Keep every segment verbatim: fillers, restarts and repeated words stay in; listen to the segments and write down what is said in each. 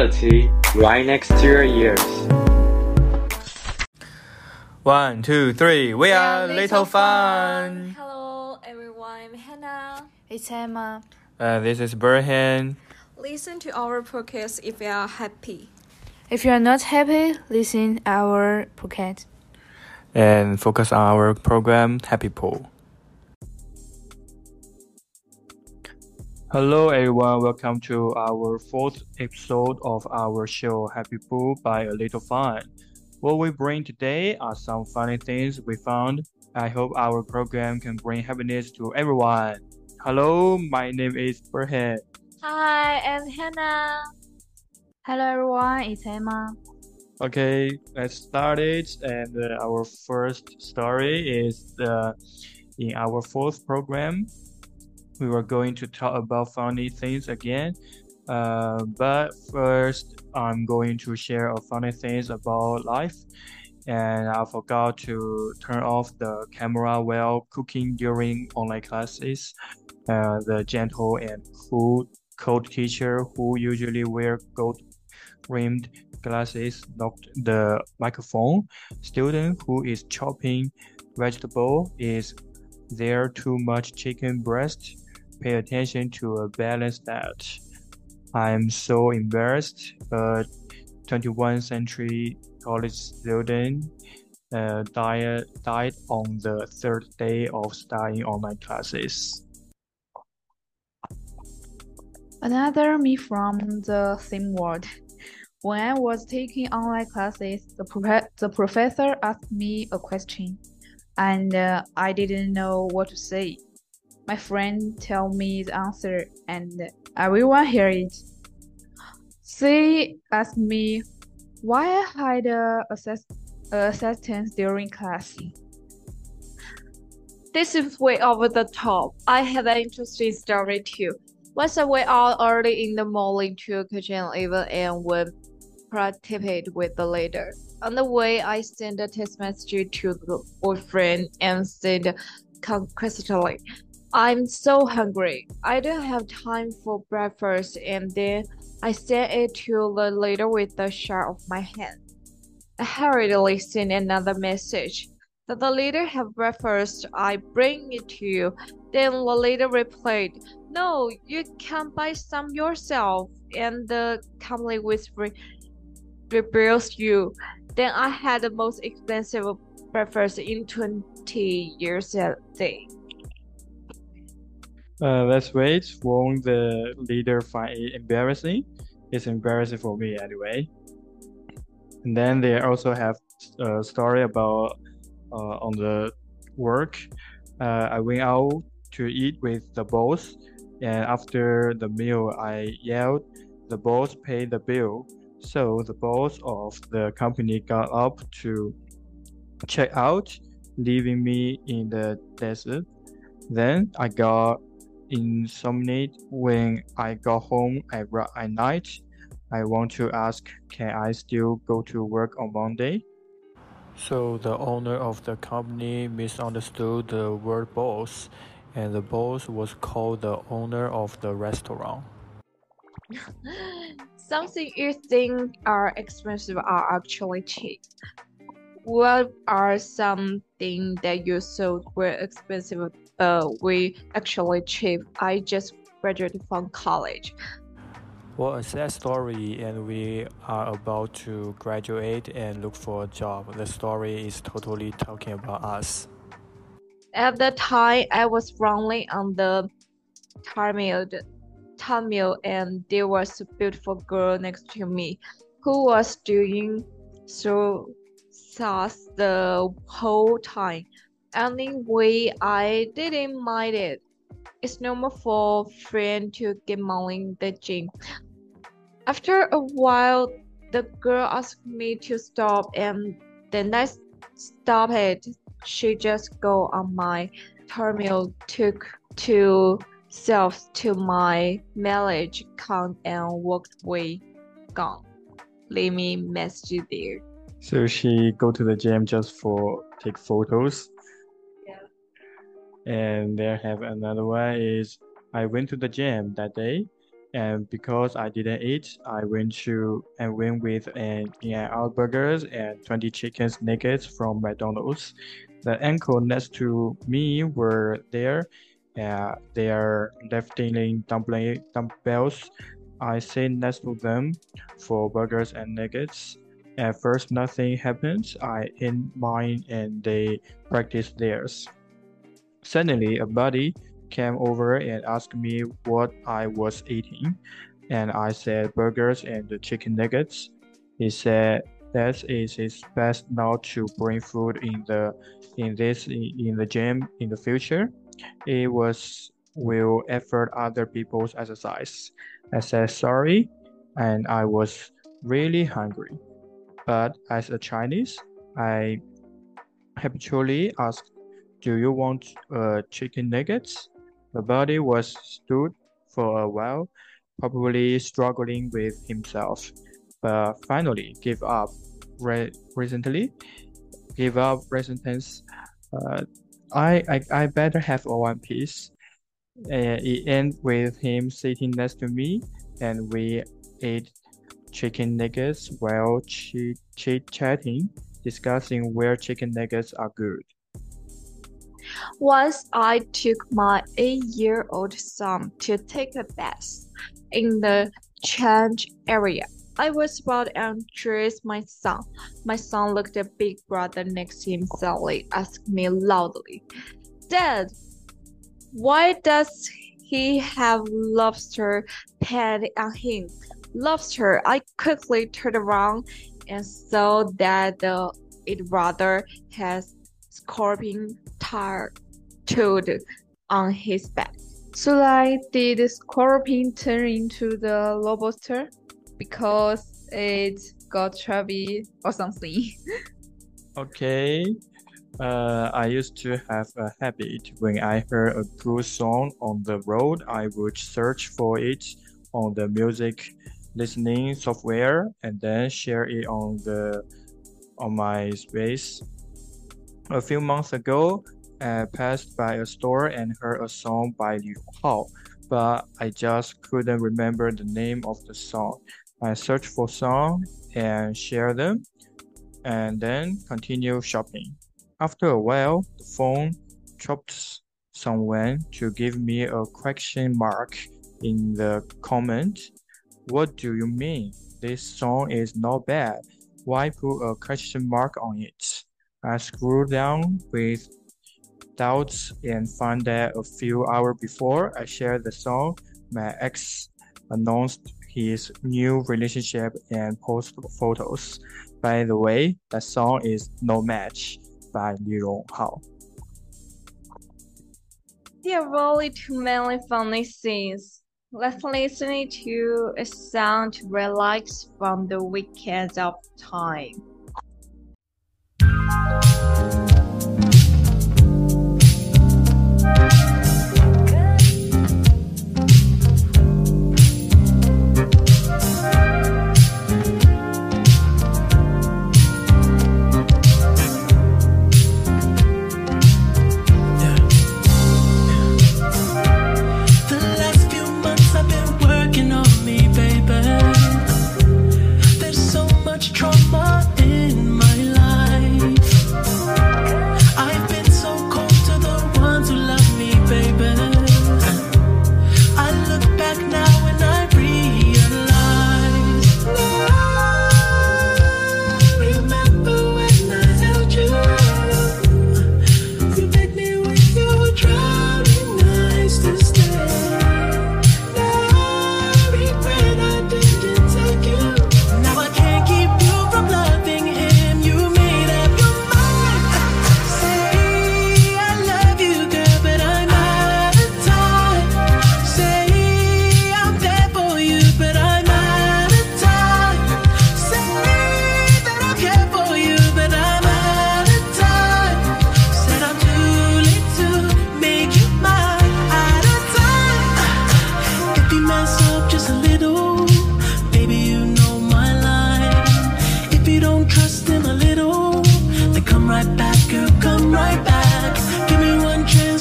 melody right next to your ears. One, two, three, we are Little Fun! Hello everyone, I'm Hannah. It's Emma. Uh, this is Burhan. Listen to our podcast if you are happy. If you are not happy, listen to our podcast. And focus on our program, Happy Pool. Hello everyone, welcome to our fourth episode of our show Happy Pool by A Little Fun. What we bring today are some funny things we found. I hope our program can bring happiness to everyone. Hello, my name is Burhan. Hi, I'm Hannah. Hello everyone, it's Emma. Okay, let's start it. And uh, our first story is uh, in our fourth program. We were going to talk about funny things again, uh, but first I'm going to share a funny things about life. And I forgot to turn off the camera while cooking during online classes. Uh, the gentle and cool cold teacher who usually wear gold rimmed glasses knocked the microphone. Student who is chopping vegetable is there too much chicken breast. Pay attention to a balanced diet. I'm so embarrassed. A twenty-first century college student uh, died, died on the third day of studying online classes. Another me from the same world. When I was taking online classes, the, pro- the professor asked me a question, and uh, I didn't know what to say. My friend told me the answer, and everyone heard it. She asked me why I had an assist- assistance during class. This is way over the top. I have an interesting story too. Once I went out early in the morning to a kitchen event and went participate with the leader. On the way, I sent a text message to the boyfriend and said conquestly, I'm so hungry. I don't have time for breakfast, and then I sent it to the leader with a shot of my hand. I hurriedly sent another message. Did the leader have breakfast? I bring it to you. Then the leader replied, no, you can buy some yourself. And the company whispered, rebuilt you. Then I had the most expensive breakfast in twenty years a day. Uh, let's wait. Won't the leader find it embarrassing? It's embarrassing for me anyway. And then they also have a story about uh, on the work. Uh, I went out to eat with the boss, and after the meal, I yelled, "The boss paid the bill." So the boss of the company got up to check out, leaving me in the desert. Then I got insomniac when I got home at night. I want to ask, can I still go to work on Monday? So the owner of the company misunderstood the word boss, and the boss was called the owner of the restaurant. Something you think are expensive are actually cheap. What are some things that you thought were expensive but we actually cheap? I just graduated from college. Well, a sad story, and we are about to graduate and look for a job. The story is totally talking about us. At the time, I was running on the treadmill, and there was a beautiful girl next to me who was doing so sauce the whole time. Anyway, I didn't mind it. It's normal for a friend to get mulling the gym. After a while, the girl asked me to stop, and then I stopped it. She just go on my terminal, took two selves to my mileage count, and walked away. Gone. Leave me message there. So she go to the gym just for take photos. Yeah. And there have another one is I went to the gym that day. and because I didn't eat, I went to and went with an In-N-Out burgers and twenty chicken nuggets from McDonald's. The uncle next to me were there. Uh, they are lifting dumbbells. I sat next to them for burgers and nuggets. At first, nothing happened. I ate mine and they practiced theirs. Suddenly, a buddy came over and asked me what I was eating, and I said burgers and the chicken nuggets. He said that it is best not to bring food in the in this in the gym in the future. It was will affect other people's exercise. I said sorry, and I was really hungry. But as a Chinese, I habitually asked, "Do you want uh, chicken nuggets?" The buddy was stood for a while, probably struggling with himself, but finally gave up. Re- recently, gave up resistance. Uh, I, I I better have one piece. Uh, it ended with him sitting next to me, and we ate chicken nuggets while chit chatting, discussing where chicken nuggets are good. Once I took my eight-year-old son to take a bath in the change area. I was about to undress my son. My son looked at big brother next to him suddenly, asked me loudly, "Dad, why does he have lobster patty on him?" Lobster. I quickly turned around and saw that the it brother has scorpion tattooed on his back. So, like, did the scorpion turn into the lobster because it got chubby or something? Okay. Uh, I used to have a habit when I heard a cool song on the road, I would search for it on the music listening software and then share it on the on my space. A few months ago, I passed by a store and heard a song by Liu Hao, but I just couldn't remember the name of the song. I searched for song and shared them, and then continued shopping. After a while, the phone dropped someone to give me a question mark in the comment. "What do you mean? This song is not bad. Why put a question mark on it?" I scrolled down with doubts and found that a few hours before I shared the song, my ex announced his new relationship and posted photos. By the way, that song is No Match by Li Ronghao. There are really too many funny scenes. Let's listen to a sound to relax from the weekends of time.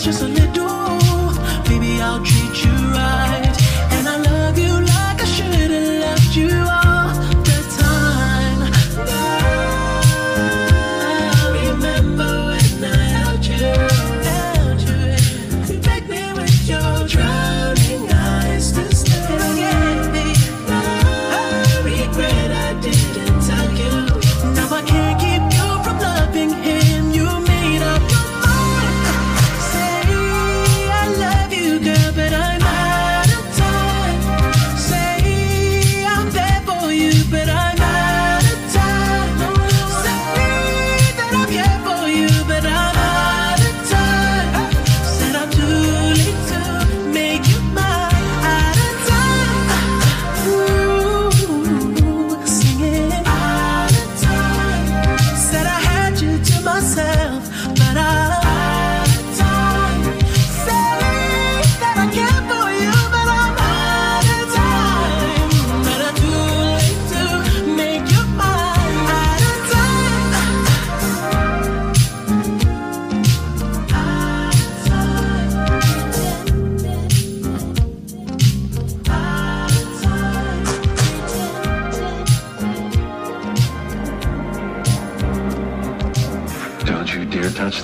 Just a little, baby, I'll treat you right, and I love you. touch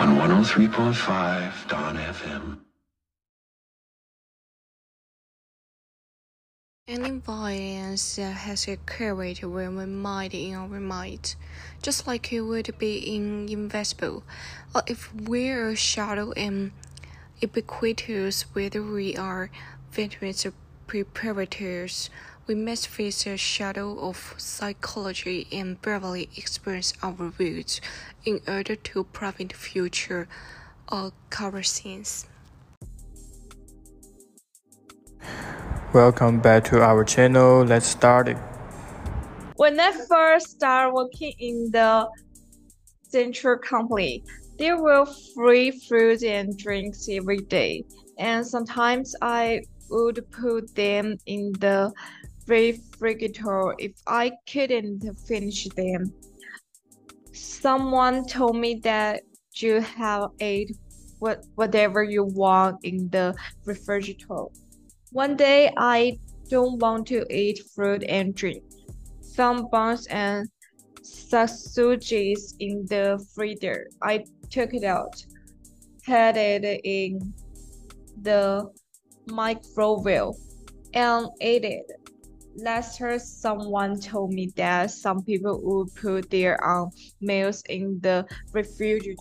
on one oh three point five Dawn F M. Any violence uh, has a current when we mind in our mind, just like it would be in invisible, or if we're a shadow and ubiquitous, whether we are veterans or preparators, we must face a shadow of psychology and bravely experience our roots in order to prevent future or current sins. Welcome back to our channel. Let's start it. When I first started working in the central company, there were free food and drinks every day. And sometimes I would put them in the refrigerator if I couldn't finish them. Someone told me that you have ate what, whatever you want in the refrigerator. One day, I don't want to eat fruit and drink some buns and sausages in the freezer. I took it out, had it in the microwave, and ate it. Later, someone told me that some people would put their own meals in the refrigerator.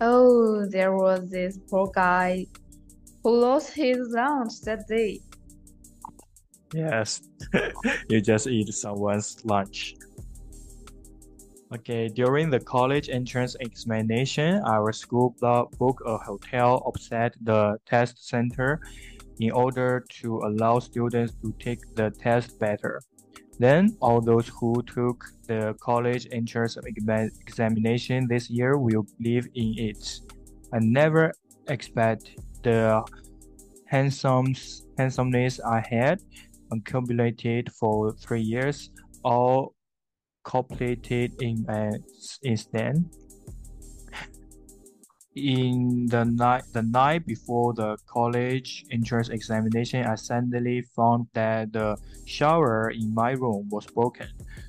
Oh, there was this poor guy who lost his lunch that day. Yes, you just eat someone's lunch. Okay, during the college entrance examination, our school booked a hotel opposite the test center in order to allow students to take the test better. Then, all those who took the college entrance examination this year will live in it. I never expect the handsome, handsomeness I had accumulated for three years, all completed in an instant. In the night, the night before the college entrance examination, I suddenly found that the shower in my room was broken.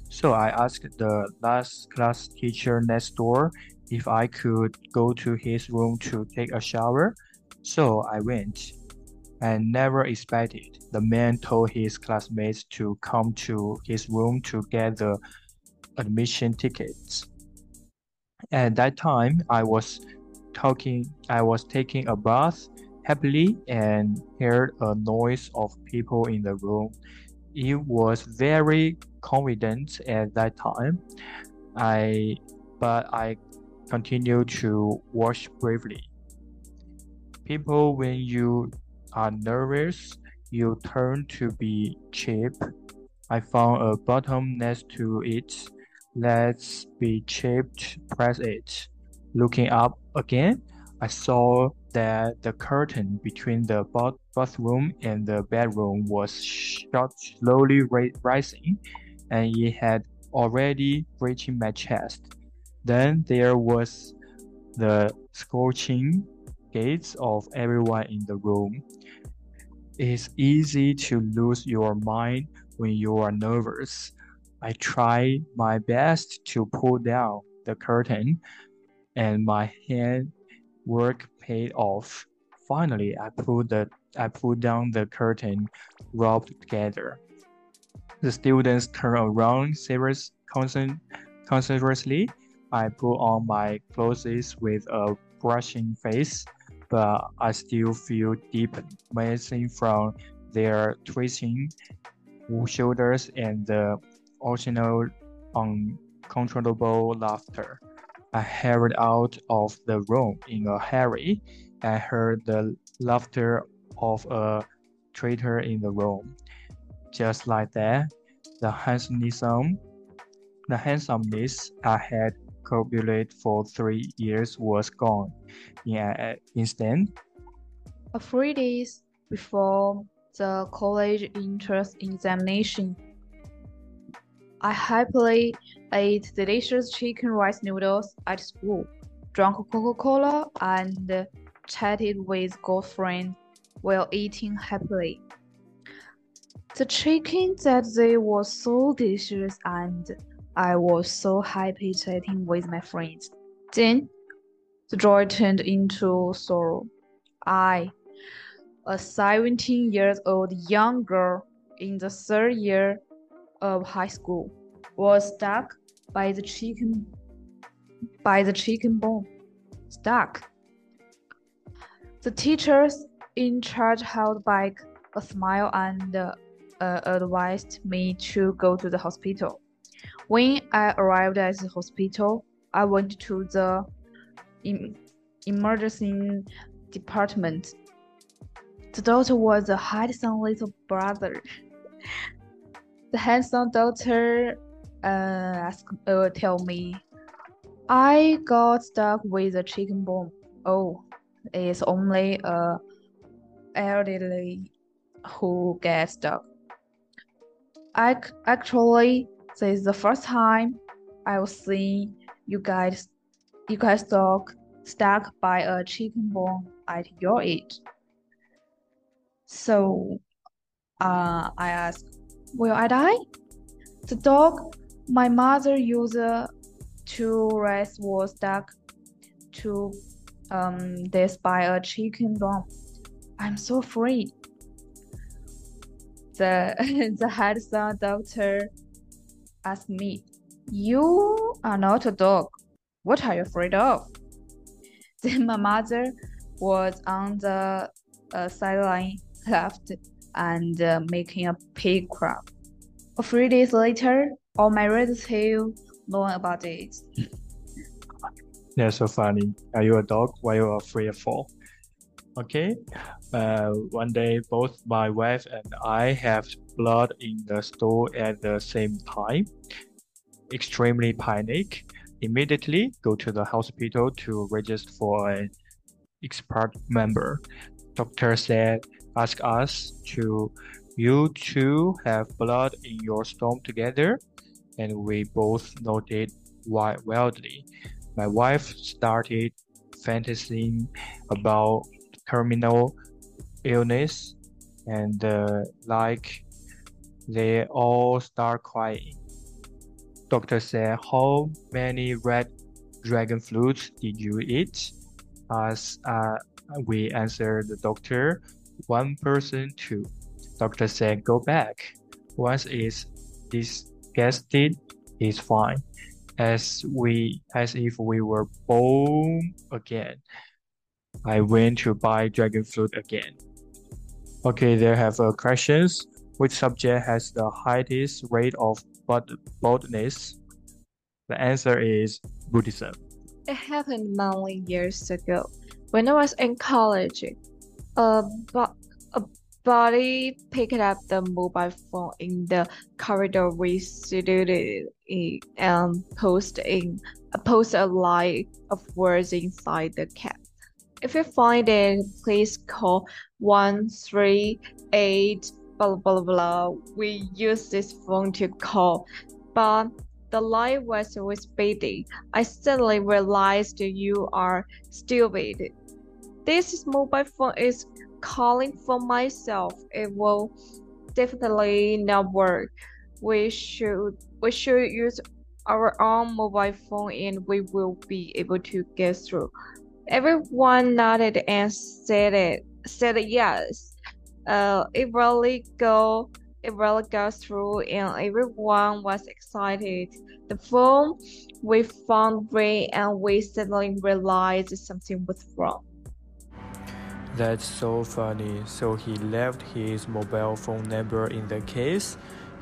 So I asked the last class teacher next door if I could go to his room to take a shower. So I went, and never expected. The man told his classmates to come to his room to get the admission tickets. At that time, I was talking. I was taking a bath happily and heard a noise of people in the room. It was very confident at that time. I, but I continued to wash bravely. People, when you are nervous, you turn to be cheap. I found a button next to it. Let's be cheap, press it. Looking up again, I saw that the curtain between the bathroom and the bedroom was shut, slowly rising, and it had already reached my chest. Then there was the scorching gates of everyone in the room. It's easy to lose your mind when you are nervous. I tried my best to pull down the curtain, and my hand work paid off. Finally, I pulled the I pulled down the curtain, rubbed together. The students turned around serious, concern, conservatively. I put on my clothes with a brushing face, but I still feel deep missing from their twisting shoulders and the occasional uncontrollable laughter. I hurried out of the room in a hurry. I heard the laughter of a traitor in the room. Just like that, the handsomeness, the handsomeness I had copulate for three years was gone. In an instant, a three days before the college entrance examination, I happily ate delicious chicken rice noodles at school, drank Coca-Cola, and chatted with girlfriend while eating happily. The chicken that day was so delicious, and I was so happy chatting with my friends. Then, the joy turned into sorrow. I, a seventeen-year-old young girl in the third year of high school, was stuck by the chicken by the chicken bone. Stuck. The teachers in charge held back a smile and uh, uh, advised me to go to the hospital. When I arrived at the hospital, I went to the em- emergency department. The doctor was a handsome little brother. The handsome doctor uh, asked, uh, told me, "I got stuck with a chicken bone. Oh, it's only a elderly who gets stuck." I actually, this is the first time I was seeing you guys, you guys stuck stuck by a chicken bone at your age. So, uh, I asked, "Will I die?" The dog my mother used to raise was stuck to um this by a chicken bone. I'm so afraid. The the handsome doctor asked me, "You are not a dog. What are you afraid of?" Then my mother was on the uh, sideline, laughed, and uh, making a pig crab. A few days later, all my relatives know about it. That's so funny. Are you a dog? Why you are afraid of fall? Okay. Uh, one day, both my wife and I have blood in the stool at the same time. Extremely panic. Immediately go to the hospital to register for an expert member. Doctor said, ask us to, you two have blood in your stool together, and we both nodded wildly. My wife started fantasizing about terminal illness, and uh, like they all start crying. Doctor said, "How many red dragon fruits did you eat?" As uh, we answered the doctor, "One person, two." Doctor said, "Go back. Once it's disgusted, it's fine." As we, as if we were born again. I went to buy dragon fruit again. Okay, there have uh, questions. Which subject has the highest rate of baldness? The answer is Buddhism. It happened many years ago. When I was in college, a, bo- a buddy picked up the mobile phone in the corridor. We studied it and posted post a line of words inside the cap. If you find it, please call one three eight blah blah blah. We use this phone to call, but the line was always busy. I suddenly realized you are stupid. This mobile phone is calling for myself. It will definitely not work. We should we should use our own mobile phone, and we will be able to get through. Everyone nodded and said it. Said yes. Uh, it really go. It really got through, and everyone was excited. The phone we found rang, and we suddenly realized something was wrong. That's so funny. So he left his mobile phone number in the case.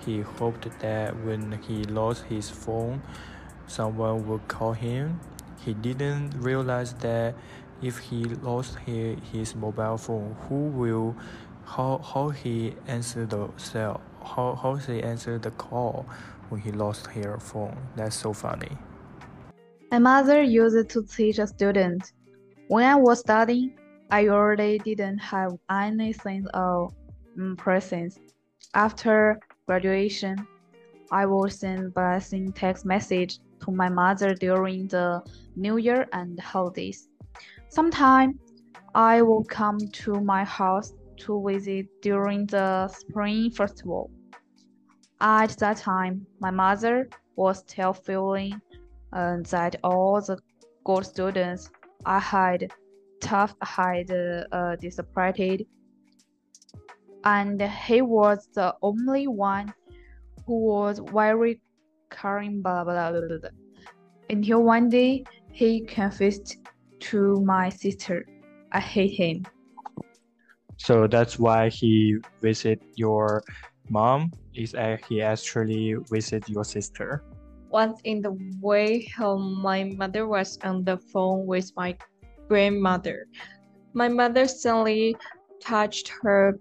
He hoped that when he lost his phone, someone would call him. He didn't realize that if he lost his, his mobile phone, who will, how how he answer the cell, how how he answer the call when he lost her phone. That's so funny. My mother used to teach a student. When I was studying, I already didn't have any sense of um, presence. After graduation, I would send blessing text message to my mother during the New Year and holidays. Sometimes I will come to my house to visit during the Spring Festival. At that time, my mother was still feeling uh, that all the good students I had tough had uh, disappointed, and he was the only one who was very caring, blah, blah, blah, blah. Until one day, he confessed to my sister. I hate him. So that's why he visit your mom, is he actually visit your sister? Once in the way home, my mother was on the phone with my grandmother. My mother suddenly touched her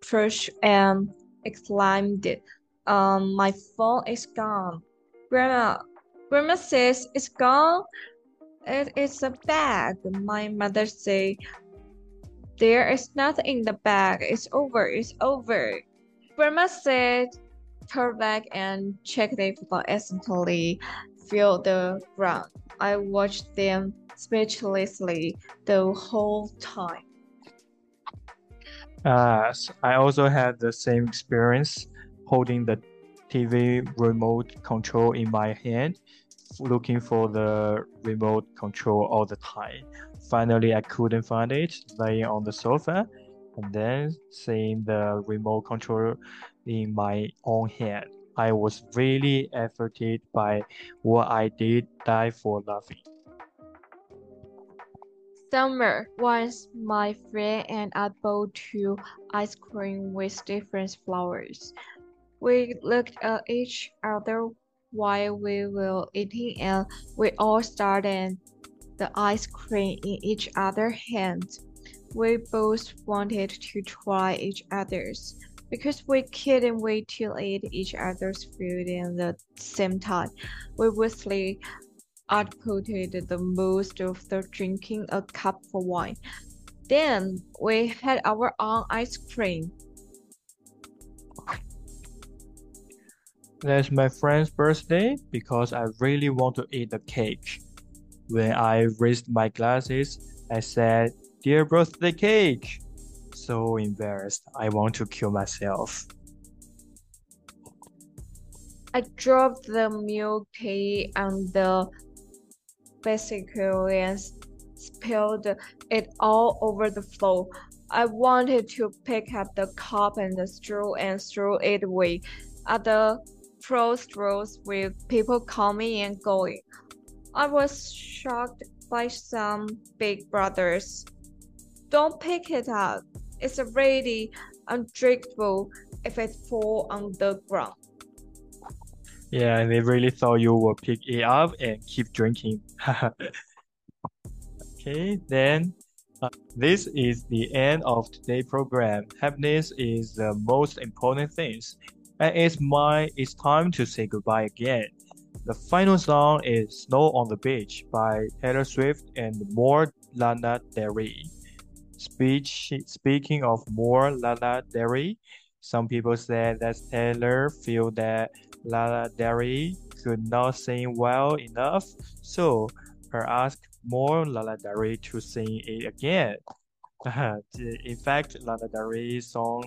purse and exclaimed, Um, my phone is gone. Grandma, Grandma says it's gone. It is a bag. My mother say, there is nothing in the bag. It's over. It's over. Grandma said, turn back and check the phone instantly. Feel the ground. I watched them speechlessly the whole time. Uh, I also had the same experience. Holding the T V remote control in my hand, looking for the remote control all the time. Finally, I couldn't find it, laying on the sofa, and then seeing the remote control in my own hand. I was really affected by what I did, die for laughing. Summer. Once my friend and I bought two ice cream with different flowers. We looked at each other while we were eating, and we all started the ice cream in each other's hands. We both wanted to try each other's because we couldn't wait to eat each other's food at the same time. We wildly outputted the most after drinking a cup of wine. Then we had our own ice cream. That's my friend's birthday because I really want to eat the cake. When I raised my glasses, I said, "Dear birthday cake!" So embarrassed, I want to kill myself. I dropped the milk tea on the bicycle and spilled it all over the floor. I wanted to pick up the cup and the straw and throw it away. Other cross roads with people coming and going. I was shocked by some big brothers. Don't pick it up. It's already undrinkable if it falls on the ground. Yeah, they really thought you would pick it up and keep drinking. Okay, then uh, this is the end of today's program. Happiness is the most important thing. And it's my it's time to say goodbye again. The final song is Snow on the Beach by Taylor Swift and more Lana Del Rey. Speech, speaking of more Lana Del Rey, some people said that Taylor feel that Lana Del Rey could not sing well enough, so her asked more Lana Del Rey to sing it again. In fact, Lana Del Rey's song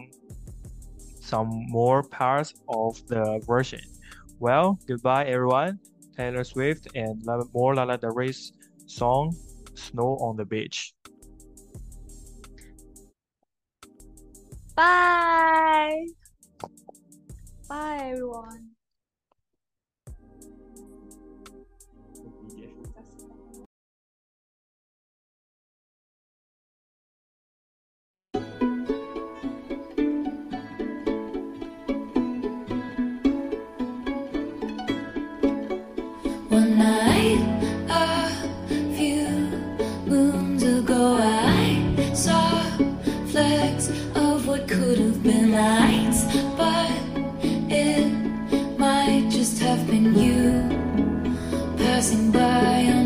some more parts of the version. Well, goodbye everyone. Taylor Swift and more Lana Del Rey's song Snow on the Beach. Bye. Bye everyone. By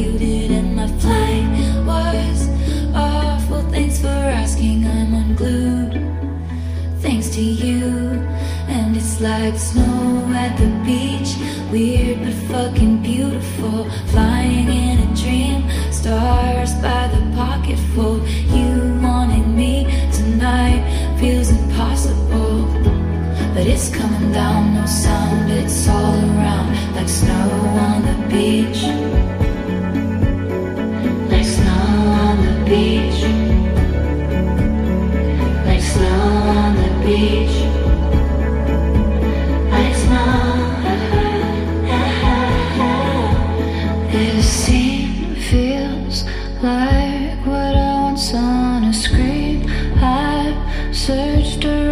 executed and my flight was awful. Thanks for asking, I'm unglued thanks to you. And it's like snow at the beach, weird but fucking beautiful, flying in a dream, stars by the pocketful. You wanted me tonight feels impossible, but it's coming down, no sound, it's all around, like snow on the beach, like snow on the beach, like snow on the beach, like snow. This scene feels like what I once on a screen. I've searched around.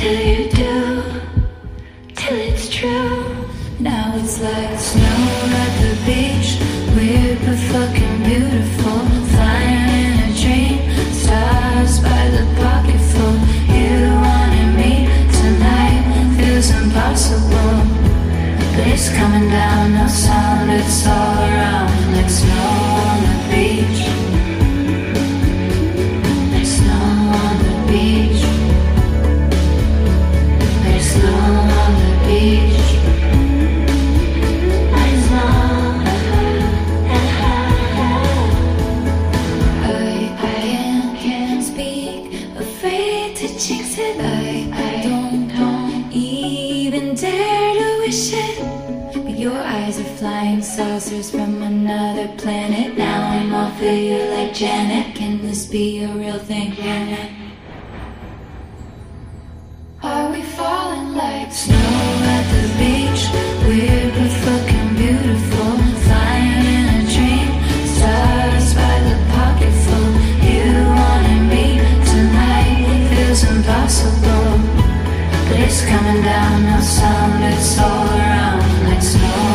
Till you do, till it's true. Now it's like snow at the beach, weird but fucking beautiful, flying in a dream, stars by the pocketful. You wanted me tonight, feels impossible, but it's coming down, no sound, it's all around, like snow on the beach, like snow on the beach, on the beach, like snow. I, I can't, can't speak, afraid to jinx it. I, I don't, don't even dare to wish it. But your eyes are flying saucers from another planet. Now I'm off of you like Janet. Can this be a real thing, Janet? Snow at the beach, weird but fucking beautiful, flying in a dream, stars by the pocketful. You wanted me tonight, it feels impossible, but it's coming down, no sound, it's all around, like snow.